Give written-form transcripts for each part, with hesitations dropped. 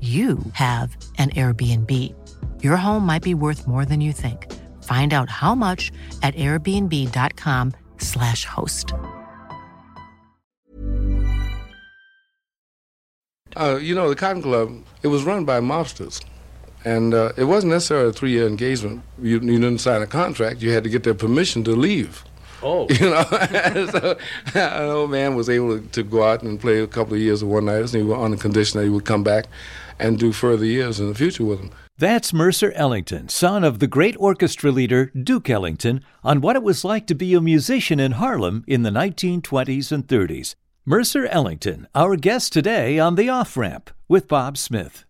you have an Airbnb. Your home might be worth more than you think. Find out how much at airbnb.com/host. The Cotton Club, it was run by mobsters. And it wasn't necessarily a 3-year engagement. You didn't sign a contract. You had to get their permission to leave. Oh. So an old man was able to go out and play a couple of years of one-nighters, and he was on the condition that he would come back and do further years in the future with them. That's Mercer Ellington, son of the great orchestra leader Duke Ellington, on what it was like to be a musician in Harlem in the 1920s and 30s. Mercer Ellington, our guest today on The Off-Ramp with Bob Smith.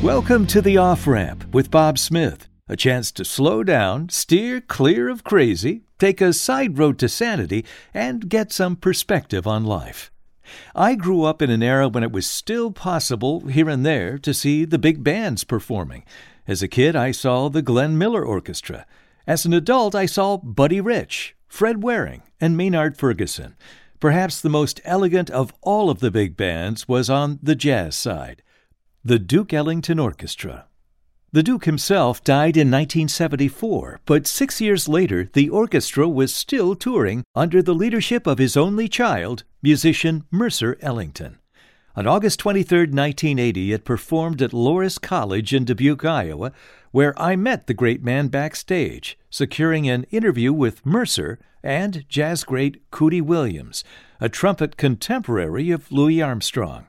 Welcome to The Off-Ramp with Bob Smith, a chance to slow down, steer clear of crazy, take a side road to sanity, and get some perspective on life. I grew up in an era when it was still possible here and there to see the big bands performing. As a kid, I saw the Glenn Miller Orchestra. As an adult, I saw Buddy Rich, Fred Waring, and Maynard Ferguson. Perhaps the most elegant of all of the big bands was on the jazz side, the Duke Ellington Orchestra. The Duke himself died in 1974, but 6 years later, the orchestra was still touring under the leadership of his only child, musician Mercer Ellington. On August 23, 1980, it performed at Loras College in Dubuque, Iowa, where I met the great man backstage, securing an interview with Mercer and jazz great Cootie Williams, a trumpet contemporary of Louis Armstrong.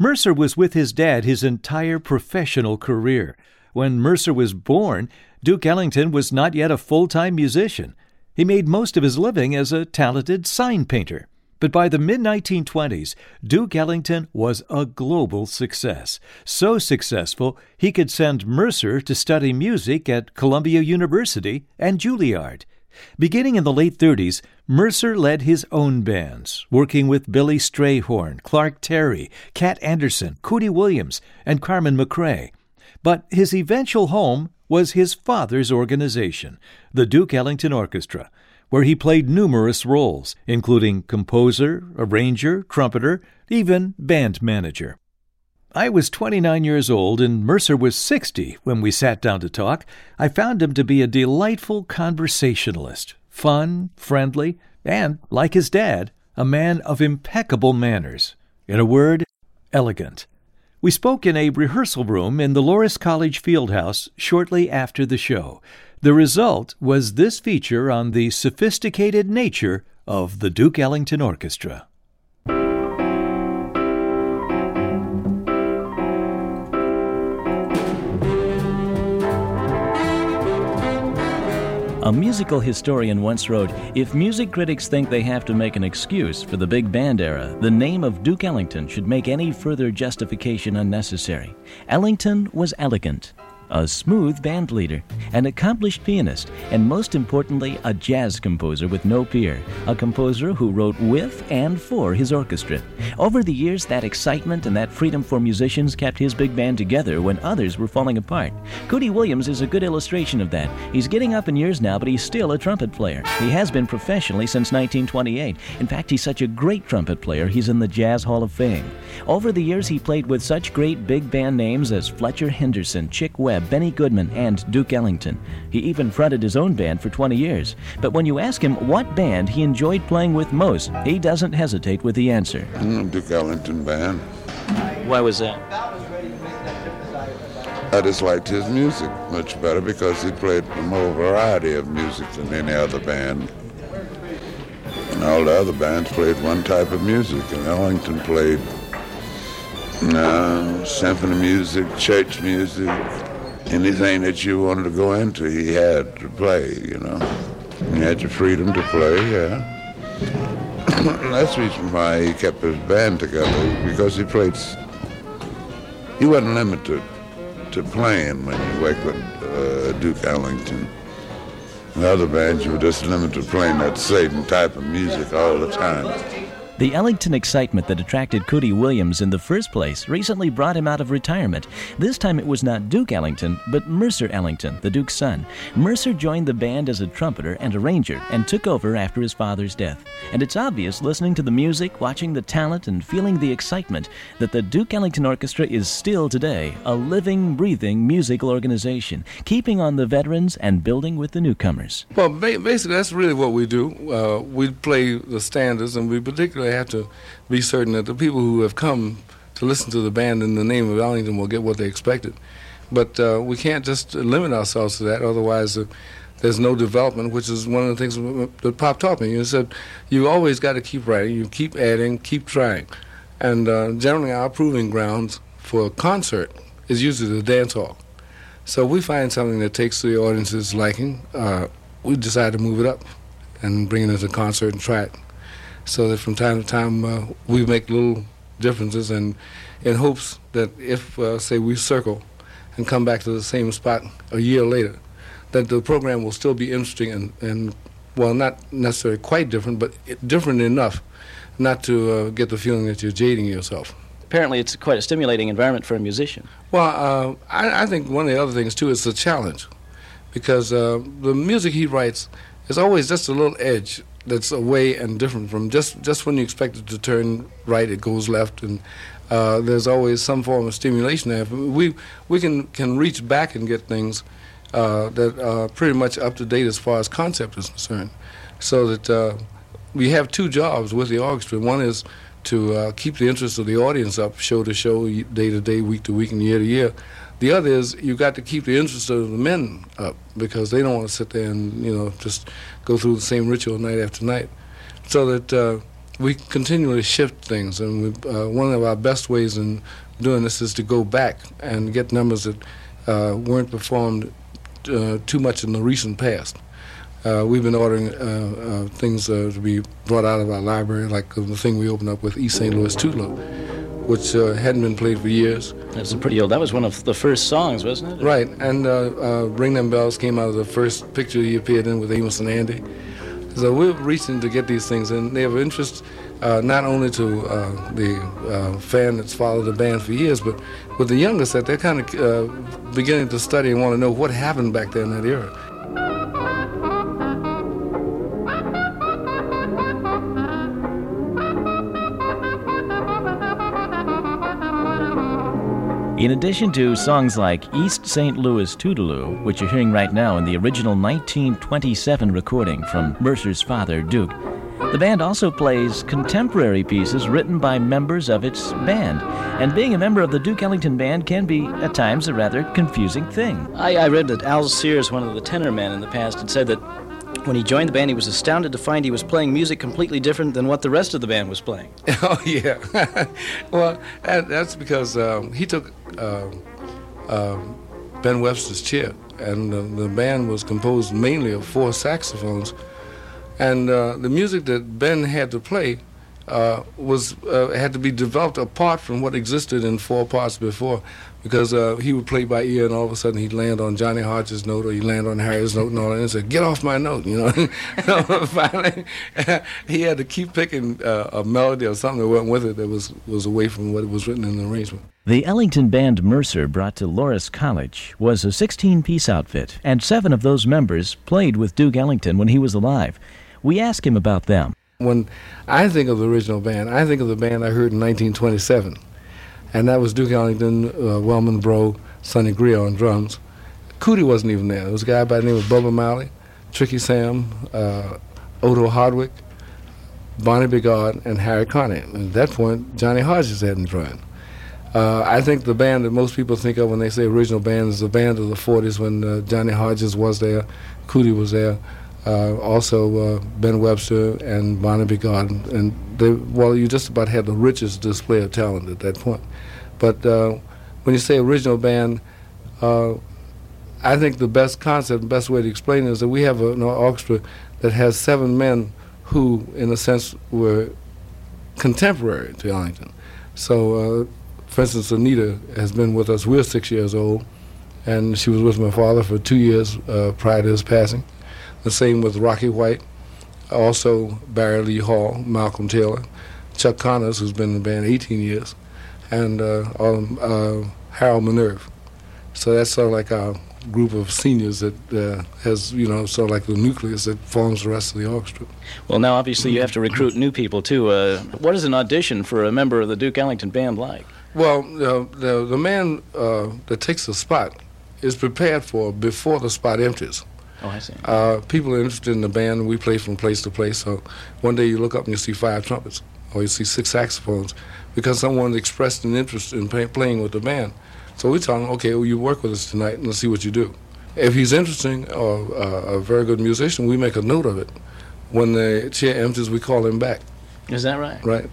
Mercer was with his dad his entire professional career. When Mercer was born, Duke Ellington was not yet a full-time musician. He made most of his living as a talented sign painter. But by the mid-1920s, Duke Ellington was a global success. So successful, he could send Mercer to study music at Columbia University and Juilliard. Beginning in the late 30s, Mercer led his own bands, working with Billy Strayhorn, Clark Terry, Cat Anderson, Cootie Williams, and Carmen McRae. But his eventual home was his father's organization, the Duke Ellington Orchestra, where he played numerous roles, including composer, arranger, trumpeter, even band manager. I was 29 years old and Mercer was 60 when we sat down to talk. I found him to be a delightful conversationalist, fun, friendly, and, like his dad, a man of impeccable manners. In a word, elegant. We spoke in a rehearsal room in the Loras College Fieldhouse shortly after the show. The result was this feature on the sophisticated nature of the Duke Ellington Orchestra. A musical historian once wrote, "If music critics think they have to make an excuse for the big band era, the name of Duke Ellington should make any further justification unnecessary. Ellington was elegant, a smooth band leader, an accomplished pianist, and most importantly, a jazz composer with no peer, a composer who wrote with and for his orchestra. Over the years, that excitement and that freedom for musicians kept his big band together when others were falling apart. Cootie Williams is a good illustration of that. He's getting up in years now, but he's still a trumpet player. He has been professionally since 1928. In fact, he's such a great trumpet player, he's in the Jazz Hall of Fame. Over the years, he played with such great big band names as Fletcher Henderson, Chick Webb, Benny Goodman, and Duke Ellington. He even fronted his own band for 20 years. But when you ask him what band he enjoyed playing with most, he doesn't hesitate with the answer. Duke Ellington band. Why was that? I just liked his music much better because he played a more variety of music than any other band. And all the other bands played one type of music, and Ellington played symphony music, church music. Anything that you wanted to go into, he had to play, you know. He had the freedom to play, yeah. That's the reason why he kept his band together, because he played... He wasn't limited to playing when you worked with Duke Ellington. In other bands, you were just limited to playing that same type of music all the time. The Ellington excitement that attracted Cootie Williams in the first place recently brought him out of retirement. This time it was not Duke Ellington, but Mercer Ellington, the Duke's son. Mercer joined the band as a trumpeter and arranger and took over after his father's death. And it's obvious, listening to the music, watching the talent, and feeling the excitement, that the Duke Ellington Orchestra is still today a living, breathing musical organization, keeping on the veterans and building with the newcomers. Well, basically that's really what we do. We play the standards, and we particularly have to be certain that the people who have come to listen to the band in the name of Ellington will get what they expected. But we can't just limit ourselves to that, otherwise there's no development, which is one of the things that Pop taught me. He said, you always got to keep writing, you keep adding, keep trying. And generally our proving grounds for a concert is usually the dance hall. So we find something that takes the audience's liking, we decide to move it up and bring it into concert and try it. So that from time to time we make little differences, and in hopes that if, say, we circle and come back to the same spot a year later, that the program will still be interesting and well, not necessarily quite different, but different enough not to get the feeling that you're jading yourself. Apparently it's quite a stimulating environment for a musician. Well, I think one of the other things, too, is the challenge, because the music he writes is always just a little edge that's away and different from just when you expect it to turn right, it goes left, and there's always some form of stimulation there. We can reach back and get things that are pretty much up to date as far as concept is concerned. So that we have two jobs with the orchestra. One is to keep the interest of the audience up, show to show, day to day, week to week, and year to year. The other is you've got to keep the interest of the men up, because they don't want to sit there and, you know, just go through the same ritual night after night. So that we continually shift things, and we, one of our best ways in doing this is to go back and get numbers that weren't performed too much in the recent past. We've been ordering things to be brought out of our library, like the thing we opened up with East St. Louis Tutelo, which hadn't been played for years. That's pretty old. That was one of the first songs, wasn't it? Right, and Ring Them Bells came out of the first picture he appeared in with Amos and Andy. So we're reaching to get these things, and they have interest not only to the fan that's followed the band for years, but with the younger set, they're kind of beginning to study and want to know what happened back there in that era. In addition to songs like East St. Louis Toodaloo, which you're hearing right now in the original 1927 recording from Mercer's father, Duke, the band also plays contemporary pieces written by members of its band. And being a member of the Duke Ellington Band can be, at times, a rather confusing thing. I read that Al Sears, one of the tenor men in the past, had said that when he joined the band, he was astounded to find he was playing music completely different than what the rest of the band was playing. Oh, yeah. Well, that's because he took Ben Webster's chair, and the band was composed mainly of four saxophones, and the music that Ben had to play had to be developed apart from what existed in four parts before, because he would play by ear, and all of a sudden he'd land on Johnny Hodges' note, or he'd land on Harry's note, and all that, and said, "Get off my note," you know. Finally, he had to keep picking a melody or something that went with it that was away from what was written in the arrangement. The Ellington Band Mercer, brought to Loras College, was a 16-piece outfit, and 7 of those members played with Duke Ellington when he was alive. We asked him about them. When I think of the original band, I think of the band I heard in 1927, and that was Duke Ellington, Wellman Brough, Sonny Greer on drums. Cootie wasn't even there. There was a guy by the name of Bubba Miley, Tricky Sam, Odo Hardwick, Bonnie Bigard, and Harry Connick. At that point, Johnny Hodges hadn't joined. I think the band that most people think of when they say original band is the band of the 40s, when Johnny Hodges was there, Cootie was there, also Ben Webster and Bonnie Bigard, and you just about had the richest display of talent at that point. But when you say original band, I think the best concept, the best way to explain it is that we have an orchestra that has 7 men who, in a sense, were contemporary to Ellington. So, for instance, Anita has been with us. We're 6 years old, and she was with my father for 2 years prior to his passing. The same with Rocky White, also Barry Lee Hall, Malcolm Taylor, Chuck Connors, who's been in the band 18 years, and Harold Minerve. So that's sort of like our group of seniors that has, sort of like the nucleus that forms the rest of the orchestra. Well, now, obviously, you have to recruit new people, too. What is an audition for a member of the Duke Ellington Band like? Well, the man that takes the spot is prepared for before the spot empties. Oh, I see. People are interested in the band. We play from place to place. So one day you look up and you see 5 trumpets, or you see 6 saxophones, because someone expressed an interest in playing with the band. So we tell him, okay, well, you work with us tonight, and let's see what you do. If he's interesting or a very good musician, we make a note of it. When the chair empties, we call him back. Is that right? Right.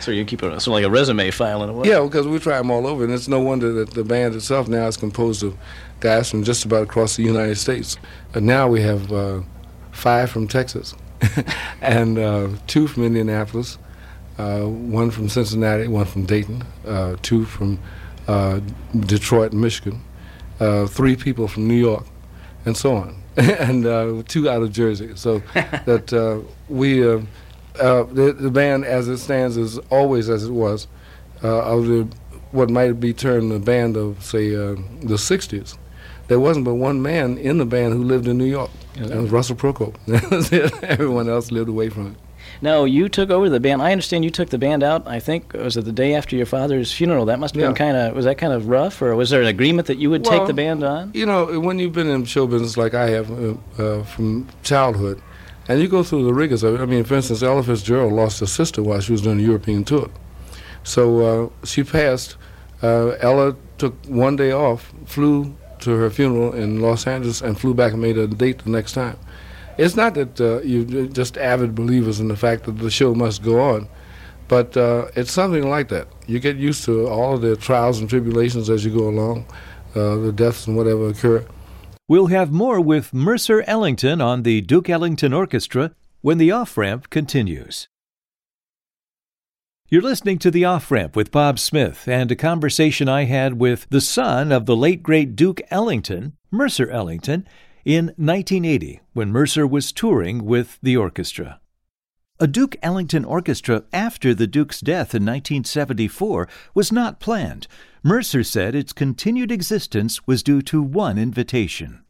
So you keep it like a resume file in a way? Yeah, because we try them all over, and it's no wonder that the band itself now is composed of guys from just about across the United States. And now we have 5 from Texas, and 2 from Indianapolis, 1 from Cincinnati, 1 from Dayton, 2 from Detroit, Michigan, 3 people from New York, and so on, and 2 out of Jersey. So that we... the band, as it stands, is always as it was, of what might be termed the band of, say, the 60s. There wasn't but one man in the band who lived in New York. That was Russell Prokop. That was it. Everyone else lived away from it. Now, you took over the band. I understand you took the band out, I think, was it the day after your father's funeral? That must have been was that kind of rough, or was there an agreement that you would take the band on? You know, when you've been in show business like I have from childhood, and you go through the rigors of it. I mean, for instance, Ella Fitzgerald lost her sister while she was doing a European tour. So she passed. Ella took one day off, flew to her funeral in Los Angeles, and flew back and made a date the next time. It's not that you're just avid believers in the fact that the show must go on, but it's something like that. You get used to all of the trials and tribulations as you go along, the deaths and whatever occur. We'll have more with Mercer Ellington on the Duke Ellington Orchestra when The Off-Ramp continues. You're listening to The Off-Ramp with Bob Smith and a conversation I had with the son of the late great Duke Ellington, Mercer Ellington, in 1980 when Mercer was touring with the orchestra. A Duke Ellington orchestra after the Duke's death in 1974 was not planned. Mercer said its continued existence was due to one invitation.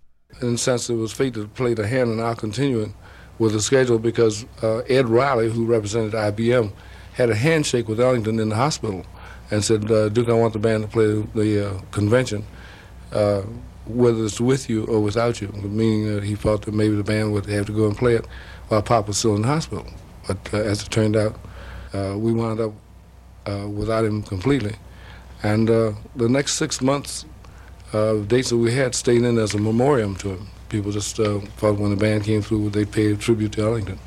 In a sense, it was fate that played a hand in our continuing with the schedule, because Ed Riley, who represented IBM, had a handshake with Ellington in the hospital and said, Duke, I want the band to play the convention, whether it's with you or without you, meaning that he thought that maybe the band would have to go and play it while Pop was still in the hospital. But as it turned out, we wound up without him completely. And the next 6 months of dates that we had stayed in as a memoriam to him. People just thought when the band came through, they paid tribute to Ellington.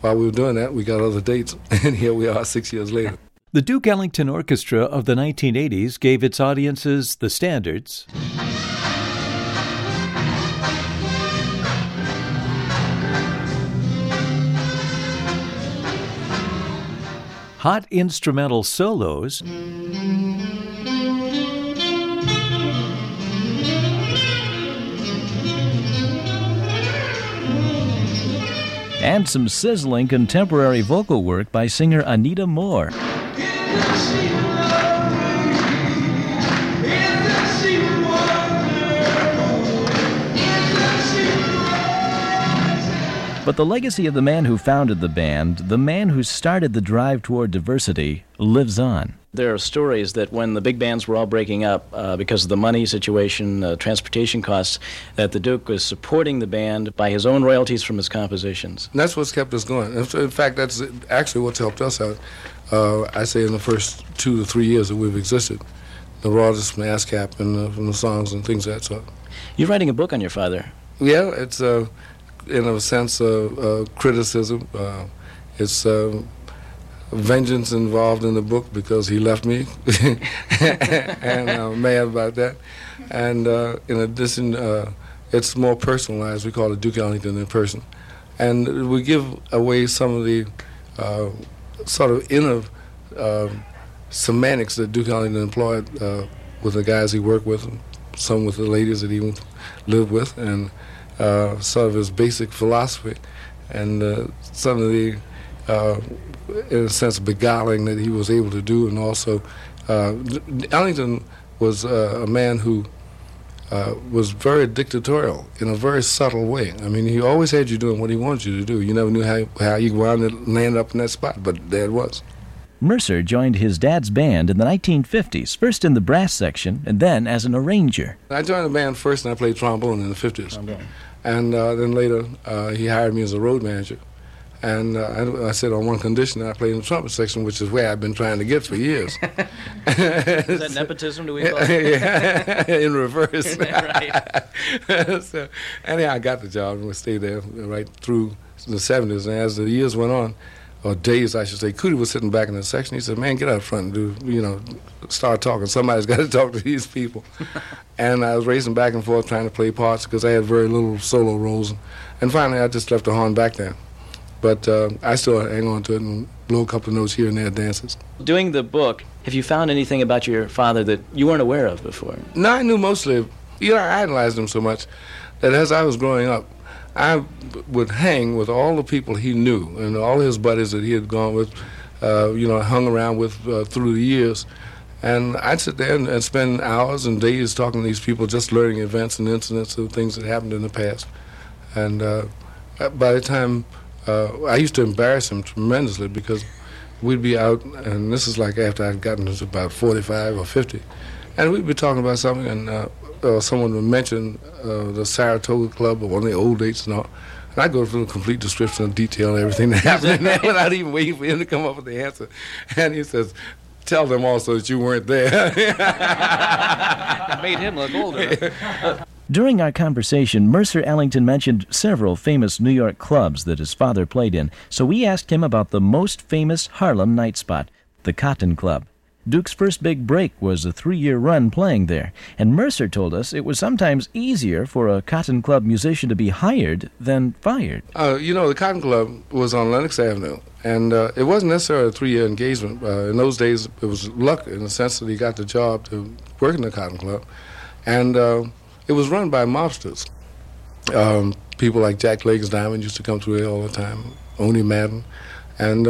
While we were doing that, we got other dates, and here we are 6 years later. The Duke Ellington Orchestra of the 1980s gave its audiences the standards hot instrumental solos, and some sizzling contemporary vocal work by singer Anita Moore. But the legacy of the man who founded the band, the man who started the drive toward diversity, lives on. There are stories that when the big bands were all breaking up because of the money situation, transportation costs, that the Duke was supporting the band by his own royalties from his compositions. And that's what's kept us going. In fact, that's actually what's helped us out, I say, in the first 2 to 3 years that we've existed. The royalties from the ASCAP and from the songs and things of that sort. You're writing a book on your father. Yeah, it's... in a sense of criticism. It's vengeance involved in the book because he left me, and I'm mad about that. And in addition, it's more personalized. We call it Duke Ellington in person. And we give away some of the sort of inner semantics that Duke Ellington employed with the guys he worked with, some with the ladies that he lived with, and sort of his basic philosophy and some of the, in a sense, beguiling that he was able to do. And also, Ellington was a man who was very dictatorial in a very subtle way. I mean, he always had you doing what he wanted you to do. You never knew how you wound to land up in that spot, but there it was. Mercer joined his dad's band in the 1950s, first in the brass section and then as an arranger. I joined the band first and I played trombone in the 50s. Trombone. And then later he hired me as a road manager. And I said on one condition that I played in the trumpet section, which is where I've been trying to get for years. Is that nepotism, do we call it? In reverse. Right. So, anyhow, I got the job and we stayed there right through the 70s. And as the years went on, or days, I should say, Cootie was sitting back in the section. He said, "Man, get out front and do, start talking. Somebody's got to talk to these people." And I was racing back and forth trying to play parts because I had very little solo roles. And finally, I just left the horn back there. But I still hang on to it and blow a couple of notes here and there, dances. Doing the book, have you found anything about your father that you weren't aware of before? No, I knew mostly. I idolized him so much that as I was growing up, I would hang with all the people he knew and all his buddies that he had gone with, hung around with through the years. And I'd sit there and spend hours and days talking to these people, just learning events and incidents of things that happened in the past. And by the time, I used to embarrass him tremendously because we'd be out, and this is like after I'd gotten to about 45 or 50, and we'd be talking about something and... someone would mention the Saratoga Club or one of the old dates and all. And I go through a complete description of detail and everything that happened there without even waiting for him to come up with the answer. And he says, "Tell them also that you weren't there." It made him look older. During our conversation, Mercer Ellington mentioned several famous New York clubs that his father played in, so we asked him about the most famous Harlem night spot, the Cotton Club. Duke's first big break was a 3-year run playing there, and Mercer told us it was sometimes easier for a Cotton Club musician to be hired than fired. The Cotton Club was on Lenox Avenue, and it wasn't necessarily a 3-year engagement. In those days, it was luck in the sense that he got the job to work in the Cotton Club, and it was run by mobsters. People like Jack Legs Diamond used to come through there all the time, Oni Madden, and,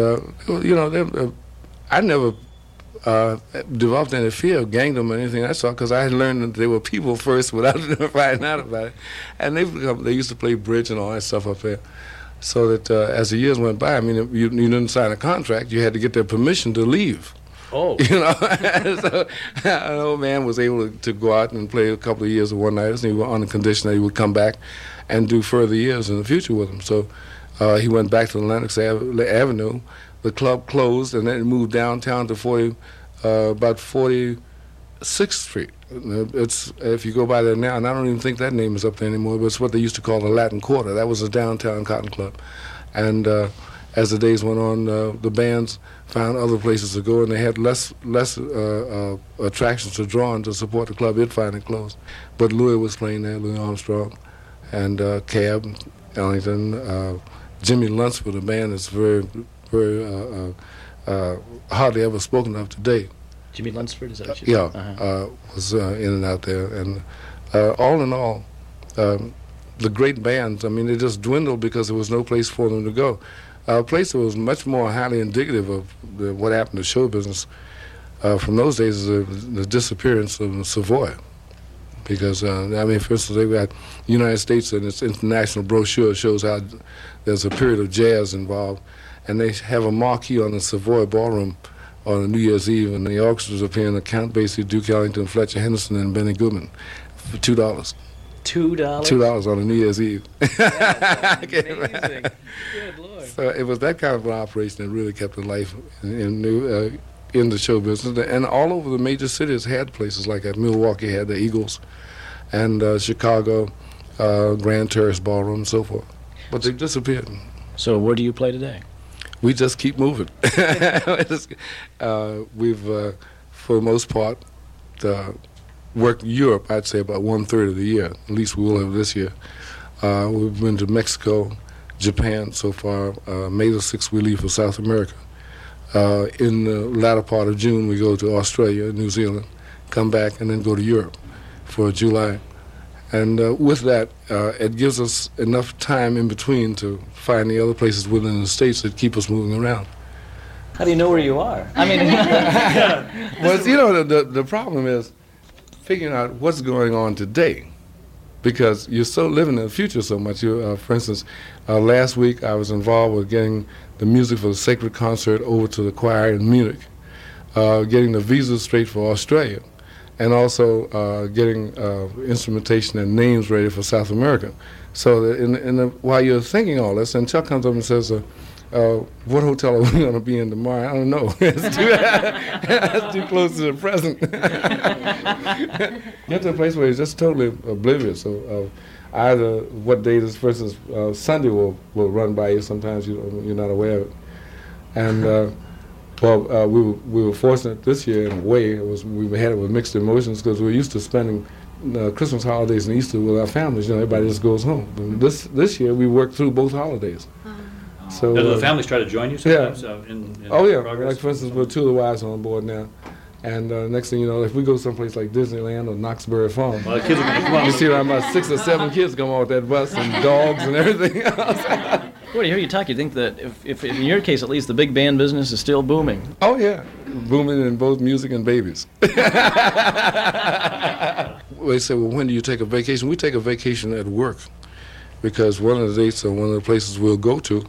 I never... developed any fear of gangdom or anything of that sort because I had learned that they were people first without finding out about it. And they used to play bridge and all that stuff up there. So that as the years went by, I mean, you didn't sign a contract. You had to get their permission to leave. Oh. So an old man was able to go out and play a couple of years of one-nighters, and he was on the condition that he would come back and do further years in the future with them. So he went back to Lenox Avenue. The club closed, and then it moved downtown to about 46th Street. It's, if you go by there now, and I don't even think that name is up there anymore, but it's what they used to call the Latin Quarter. That was the downtown Cotton Club. And as the days went on, the bands found other places to go, and they had less attractions to draw on to support the club. It finally closed. But Louis was playing there, Louis Armstrong, and Cab, Ellington, Jimmy Luntz with a band that's very... very hardly ever spoken of today. Jimmy Lunsford, is that what you mean? Yeah, was in and out there. And all in all, the great bands, I mean, they just dwindled because there was no place for them to go. A place that was much more highly indicative of what happened to show business from those days is the disappearance of the Savoy. Because, I mean, for instance, they've got the United States and its international brochure shows how there's a period of jazz involved. And they have a marquee on the Savoy Ballroom on New Year's Eve, and the orchestras are paying Count Basie, Duke Ellington, Fletcher Henderson, and Benny Goodman for $2. $2? $2 on a New Year's Eve. That's amazing. Good Lord. So it was that kind of an operation that really kept it alive in the show business. And all over the major cities had places like that. Milwaukee had the Eagles, and Chicago, Grand Terrace Ballroom, and so forth. But they disappeared. So where do you play today? We just keep moving. We've, for the most part, worked Europe, I'd say, about one-third of the year. At least we will have this year. We've been to Mexico, Japan so far. May the 6th, we leave for South America. In the latter part of June, we go to Australia, New Zealand, come back, and then go to Europe for July. And with that, it gives us enough time in between to find the other places within the States that keep us moving around. How do you know where you are? I mean, well, you know, the problem is figuring out what's going on today, because you're so living in the future so much. You, for instance, last week I was involved with getting the music for the Sacred Concert over to the choir in Munich, getting the visas straight for Australia, and also getting instrumentation and names ready for South America. So that while you're thinking all this, and Chuck comes up and says, what hotel are we going to be in tomorrow? I don't know. That's too close to the present. Get to a place where you're just totally oblivious. So either what day this person's Sunday will run by you. Sometimes you're not aware of it. And well, we were fortunate this year in a way. We had it with mixed emotions because we were used to spending Christmas holidays and Easter with our families. You know, everybody just goes home. And this year we worked through both holidays. So do the families try to join you sometimes? Yeah. In progress? Like, for instance, we're two of the wives on board now. And next thing you know, if we go someplace like Disneyland or Knoxbury Farm, well, the kids you see around about 6 or 7 kids come on with that bus and dogs and everything else. When you hear you talk, you think that if in your case at least, the big band business is still booming. Oh, yeah. Booming in both music and babies. They say, well, when do you take a vacation? We take a vacation at work because one of the dates or one of the places we'll go to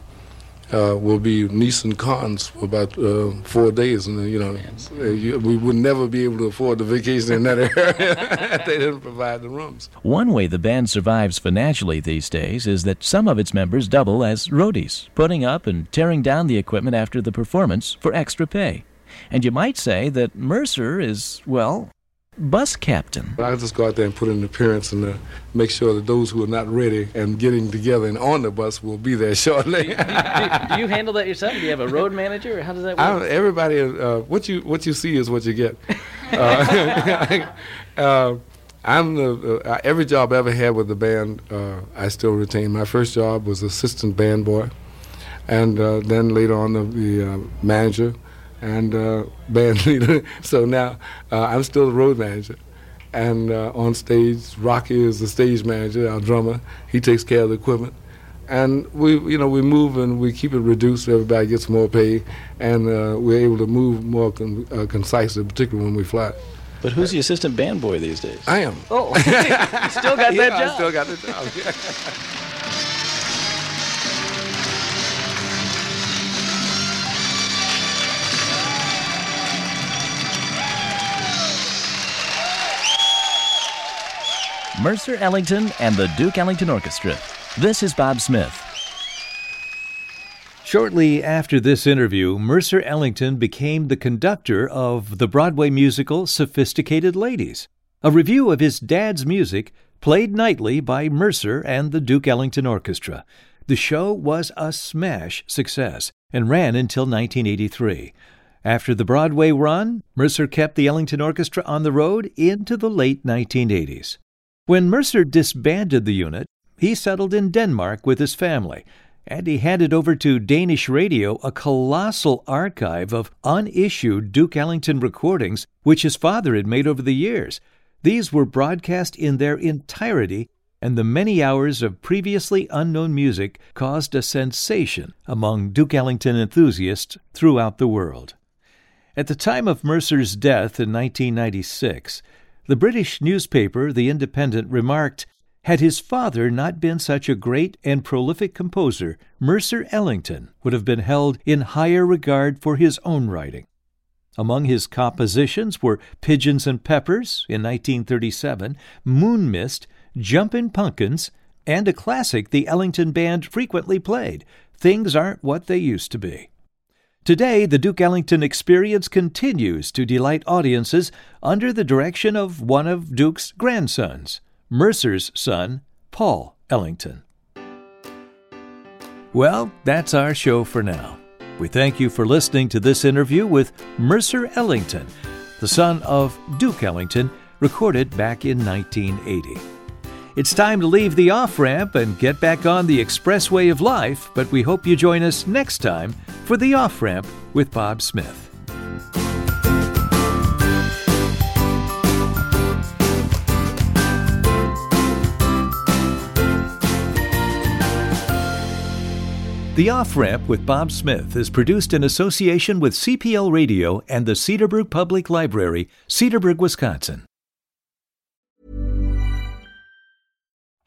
will be Nice and Cannes for about 4 days, and you know, we would never be able to afford the vacation in that area if they didn't provide the rooms. One way the band survives financially these days is that some of its members double as roadies, putting up and tearing down the equipment after the performance for extra pay. And you might say that Mercer is, well, bus captain. I just go out there and put in an appearance and make sure that those who are not ready and getting together and on the bus will be there shortly. Do you handle that yourself? Do you have a road manager, or how does that work? Everybody, what you see is what you get. I'm every job I ever had with the band, I still retain. My first job was assistant band boy, and then later on the manager and band leader. So now I'm still the road manager. And on stage, Rocky is the stage manager, our drummer. He takes care of the equipment. And we move and we keep it reduced so everybody gets more pay. And we're able to move more concisely, particularly when we fly. But who's the assistant band boy these days? I am. Oh, you still got that job. I still got the job. Mercer Ellington and the Duke Ellington Orchestra. This is Bob Smith. Shortly after this interview, Mercer Ellington became the conductor of the Broadway musical Sophisticated Ladies, a review of his dad's music played nightly by Mercer and the Duke Ellington Orchestra. The show was a smash success and ran until 1983. After the Broadway run, Mercer kept the Ellington Orchestra on the road into the late 1980s. When Mercer disbanded the unit, he settled in Denmark with his family and he handed over to Danish radio a colossal archive of unissued Duke Ellington recordings which his father had made over the years. These were broadcast in their entirety, and the many hours of previously unknown music caused a sensation among Duke Ellington enthusiasts throughout the world. At the time of Mercer's death in 1996, the British newspaper The Independent remarked, "Had his father not been such a great and prolific composer, Mercer Ellington would have been held in higher regard for his own writing." Among his compositions were Pigeons and Peppers in 1937, Moon Mist, Jumpin' Pumpkins, and a classic the Ellington Band frequently played, Things Aren't What They Used to Be. Today, the Duke Ellington experience continues to delight audiences under the direction of one of Duke's grandsons, Mercer's son, Paul Ellington. Well, that's our show for now. We thank you for listening to this interview with Mercer Ellington, the son of Duke Ellington, recorded back in 1980. It's time to leave the off-ramp and get back on the expressway of life, but we hope you join us next time for The Off-Ramp with Bob Smith. The Off-Ramp with Bob Smith is produced in association with CPL Radio and the Cedarburg Public Library, Cedarburg, Wisconsin.